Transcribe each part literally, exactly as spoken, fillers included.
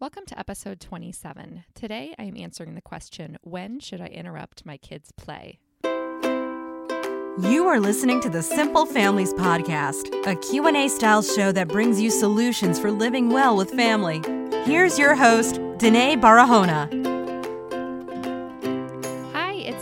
Welcome to episode twenty-seven. Today I am answering the question, when should I interrupt my kids' play? You are listening to the Simple Families Podcast, a Q and A style show that brings you solutions for living well with family. Here's your host, Danae Barahona.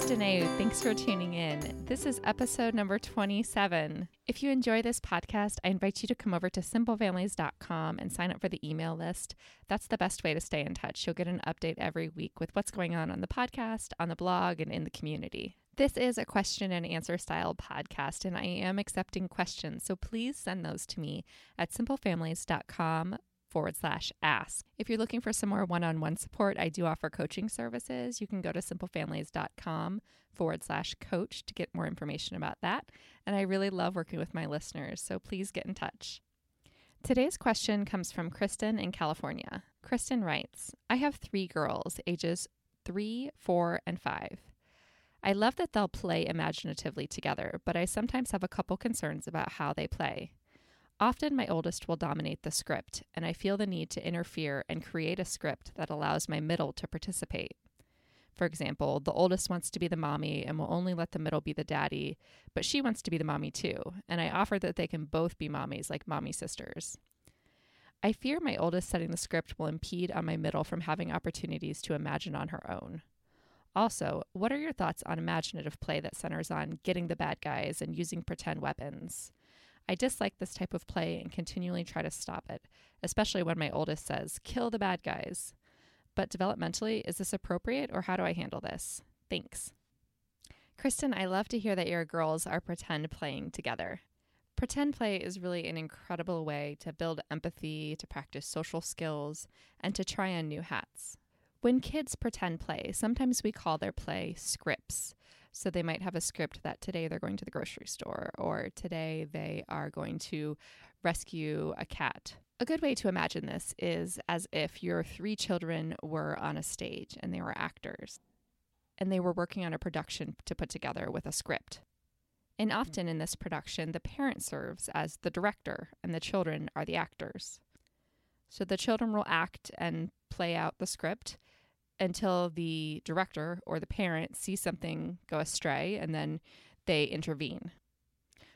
Danae, thanks for tuning in. This is episode number twenty-seven. If you enjoy this podcast, I invite you to come over to simple families dot com and sign up for the email list. That's the best way to stay in touch. You'll get an update every week with what's going on on the podcast, on the blog, and in the community. This is a question and answer style podcast, and I am accepting questions, so please send those to me at simple families dot com. forward slash ask. If you're looking for some more one-on-one support, I do offer coaching services. You can go to simple families dot com forward slash coach to get more information about that. And I really love working with my listeners, so please get in touch. Today's question comes from Kristen in California. Kristen writes, I have three girls, ages three, four, and five. I love that they'll play imaginatively together, but I sometimes have a couple concerns about how they play. Often my oldest will dominate the script, and I feel the need to interfere and create a script that allows my middle to participate. For example, the oldest wants to be the mommy and will only let the middle be the daddy, but she wants to be the mommy too, and I offer that they can both be mommies like mommy sisters. I fear my oldest setting the script will impede on my middle from having opportunities to imagine on her own. Also, what are your thoughts on imaginative play that centers on getting the bad guys and using pretend weapons? I dislike this type of play and continually try to stop it, especially when my oldest says, kill the bad guys. But developmentally, is this appropriate or how do I handle this? Thanks. Kristen, I love to hear that your girls are pretend playing together. Pretend play is really an incredible way to build empathy, to practice social skills, and to try on new hats. When kids pretend play, sometimes we call their play scripts. So they might have a script that today they're going to the grocery store, or today they are going to rescue a cat. A good way to imagine this is as if your three children were on a stage and they were actors, and they were working on a production to put together with a script. And often in this production, the parent serves as the director and the children are the actors. So the children will act and play out the script until the director or the parent sees something go astray, and then they intervene.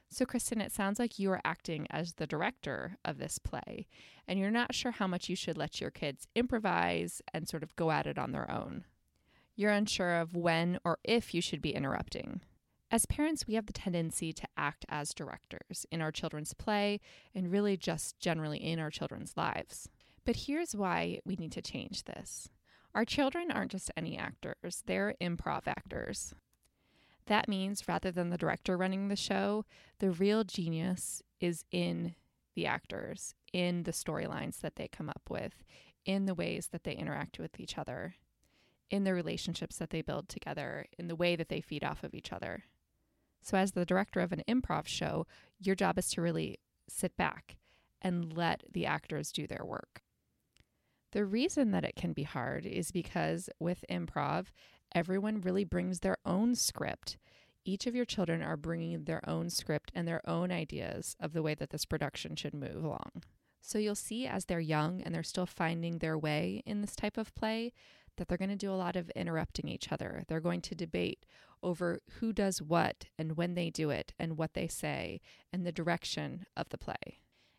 So Kristen, it sounds like you are acting as the director of this play, and you're not sure how much you should let your kids improvise and sort of go at it on their own. You're unsure of when or if you should be interrupting. As parents, we have the tendency to act as directors in our children's play and really just generally in our children's lives. But here's why we need to change this. Our children aren't just any actors, they're improv actors. That means rather than the director running the show, the real genius is in the actors, in the storylines that they come up with, in the ways that they interact with each other, in the relationships that they build together, in the way that they feed off of each other. So as the director of an improv show, your job is to really sit back and let the actors do their work. The reason that it can be hard is because with improv, everyone really brings their own script. Each of your children are bringing their own script and their own ideas of the way that this production should move along. So you'll see as they're young and they're still finding their way in this type of play that they're going to do a lot of interrupting each other. They're going to debate over who does what and when they do it and what they say and the direction of the play.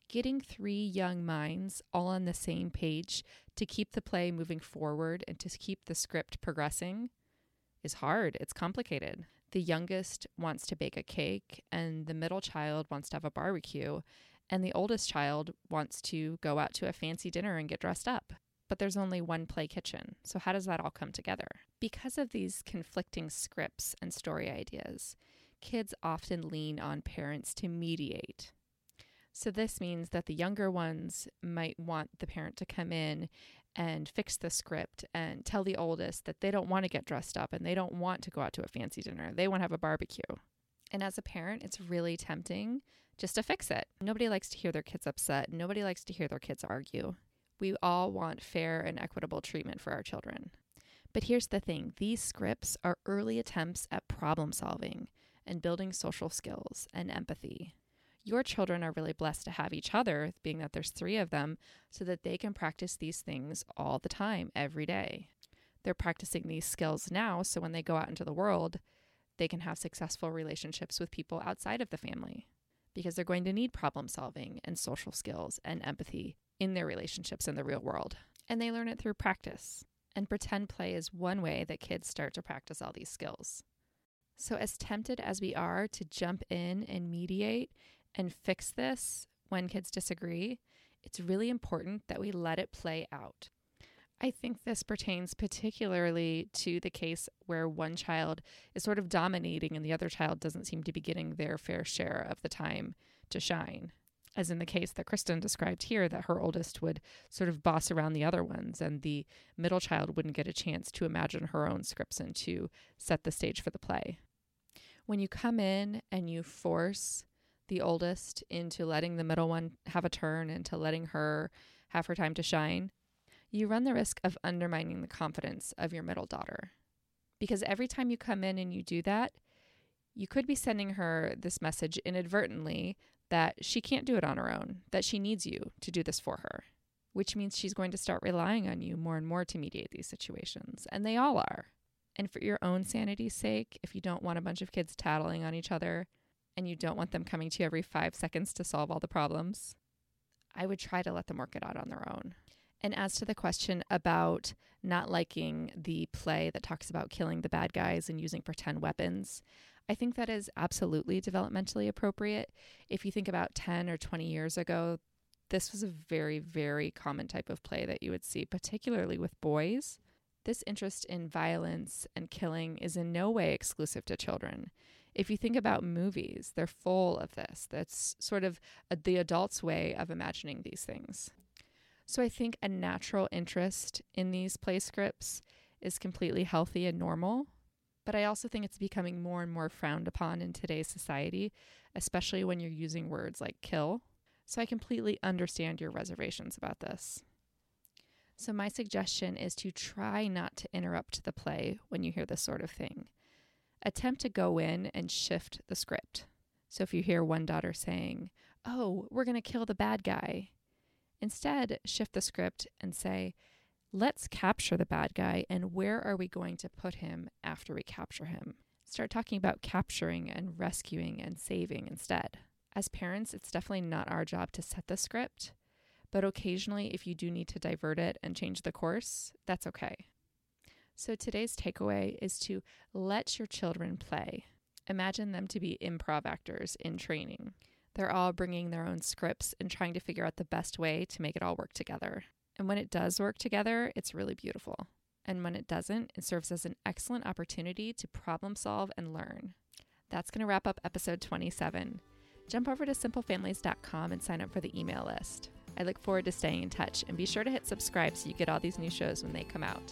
Getting three young minds all on the same page to keep the play moving forward and to keep the script progressing is hard. It's complicated. The youngest wants to bake a cake, and the middle child wants to have a barbecue, and the oldest child wants to go out to a fancy dinner and get dressed up. But there's only one play kitchen. So how does that all come together? Because of these conflicting scripts and story ideas, kids often lean on parents to mediate. So this means that the younger ones might want the parent to come in and fix the script and tell the oldest that they don't want to get dressed up and they don't want to go out to a fancy dinner. They want to have a barbecue. And as a parent, it's really tempting just to fix it. Nobody likes to hear their kids upset. Nobody likes to hear their kids argue. We all want fair and equitable treatment for our children. But here's the thing. These scripts are early attempts at problem solving and building social skills and empathy. your children are really blessed to have each other, being that there's three of them, so that they can practice these things all the time, every day. They're practicing these skills now, so when they go out into the world, they can have successful relationships with people outside of the family, because they're going to need problem solving and social skills and empathy in their relationships in the real world. And they learn it through practice. And pretend play is one way that kids start to practice all these skills. So as tempted as we are to jump in and mediate and fix this when kids disagree, it's really important that we let it play out. I think this pertains particularly to the case where one child is sort of dominating and the other child doesn't seem to be getting their fair share of the time to shine. As in the case that Kristen described here, that her oldest would sort of boss around the other ones and the middle child wouldn't get a chance to imagine her own scripts and to set the stage for the play. When you come in and you force the oldest into letting the middle one have a turn and to letting her have her time to shine, you run the risk of undermining the confidence of your middle daughter. Because every time you come in and you do that, you could be sending her this message inadvertently that she can't do it on her own, that she needs you to do this for her, which means she's going to start relying on you more and more to mediate these situations. And they all are. And for your own sanity's sake, if you don't want a bunch of kids tattling on each other and you don't want them coming to you every five seconds to solve all the problems, I would try to let them work it out on their own. And as to the question about not liking the play that talks about killing the bad guys and using pretend weapons, I think that is absolutely developmentally appropriate. If you think about ten or twenty years ago, this was a very, very common type of play that you would see, particularly with boys. This interest in violence and killing is in no way exclusive to children. If you think about movies, they're full of this. That's sort of the adult's way of imagining these things. So I think a natural interest in these play scripts is completely healthy and normal. But I also think it's becoming more and more frowned upon in today's society, especially when you're using words like kill. So I completely understand your reservations about this. So my suggestion is to try not to interrupt the play when you hear this sort of thing. Attempt to go in and shift the script. So if you hear one daughter saying, "Oh, we're going to kill the bad guy," instead shift the script and say, "Let's capture the bad guy, and where are we going to put him after we capture him?" Start talking about capturing and rescuing and saving instead. As parents, it's definitely not our job to set the script, but occasionally if you do need to divert it and change the course, that's okay. So today's takeaway is to let your children play. Imagine them to be improv actors in training. They're all bringing their own scripts and trying to figure out the best way to make it all work together. And when it does work together, it's really beautiful. And when it doesn't, it serves as an excellent opportunity to problem solve and learn. That's going to wrap up episode twenty-seven. Jump over to simple families dot com and sign up for the email list. I look forward to staying in touch, and be sure to hit subscribe so you get all these new shows when they come out.